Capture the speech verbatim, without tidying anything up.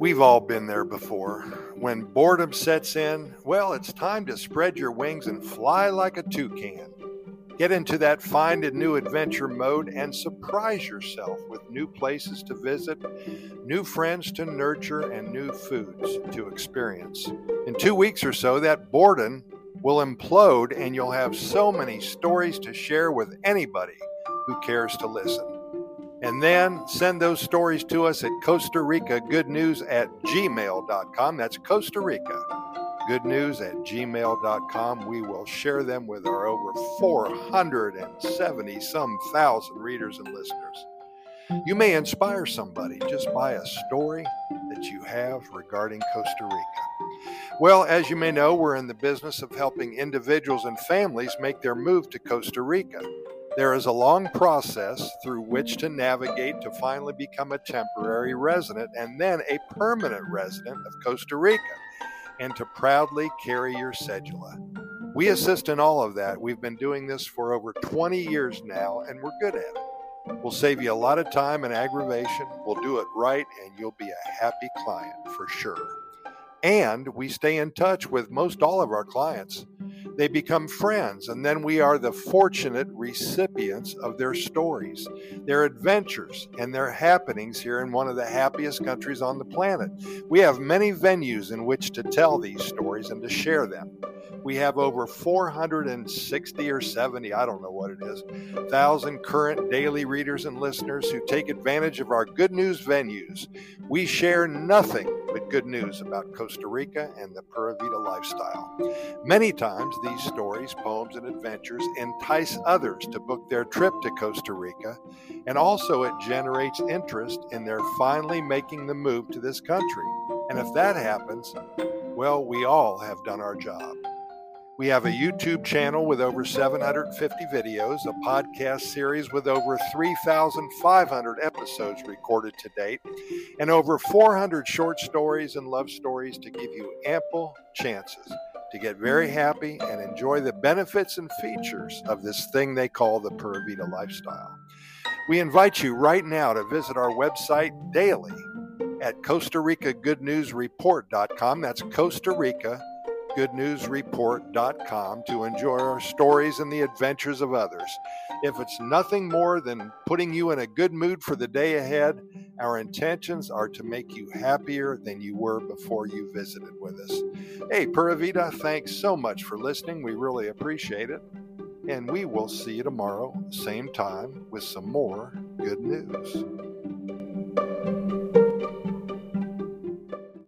We've all been there before. When boredom sets in, well, it's time to spread your wings and fly like a toucan. Get into that find a new adventure mode and surprise yourself with new places to visit, new friends to nurture, and new foods to experience. In two weeks or so, that boredom will implode and you'll have so many stories to share with anybody who cares to listen. And then send those stories to us at Costa Rica Good News at gmail dot com. That's Costa Rica Good News at gmail dot com. We will share them with our over four hundred seventy some thousand readers and listeners. You may inspire somebody just by a story that you have regarding Costa Rica. Well, as you may know, we're in the business of helping individuals and families make their move to Costa Rica. There is a long process through which to navigate to finally become a temporary resident and then a permanent resident of Costa Rica, and to proudly carry your cedula. We assist in all of that. We've been doing this for over twenty years now, and we're good at it. We'll save you a lot of time and aggravation. We'll do it right, and you'll be a happy client for sure. And we stay in touch with most all of our clients. They become friends, and then we are the fortunate recipients of their stories, their adventures, and their happenings here in one of the happiest countries on the planet. We have many venues in which to tell these stories and to share them. We have over four hundred sixty or seventy, I don't know what it is, thousand current daily readers and listeners who take advantage of our good news venues. We share nothing but good news about Costa Rica and the Pura Vida lifestyle. Many times these stories, poems, and adventures entice others to book their trip to Costa Rica, and also it generates interest in their finally making the move to this country. And if that happens, well, we all have done our job. We have a YouTube channel with over seven hundred fifty videos, a podcast series with over three thousand five hundred episodes recorded to date, and over four hundred short stories and love stories to give you ample chances to get very happy and enjoy the benefits and features of this thing they call the Pura Vida lifestyle. We invite you right now to visit our website daily at Costa Rica Good News Report dot com. That's Costa Rica Good News Report dot com to enjoy our stories and the adventures of others. If it's nothing more than putting you in a good mood for the day ahead, our intentions are to make you happier than you were before you visited with us. Hey, Pura Vida, thanks so much for listening. We really appreciate it. And we will see you tomorrow, same time, with some more good news.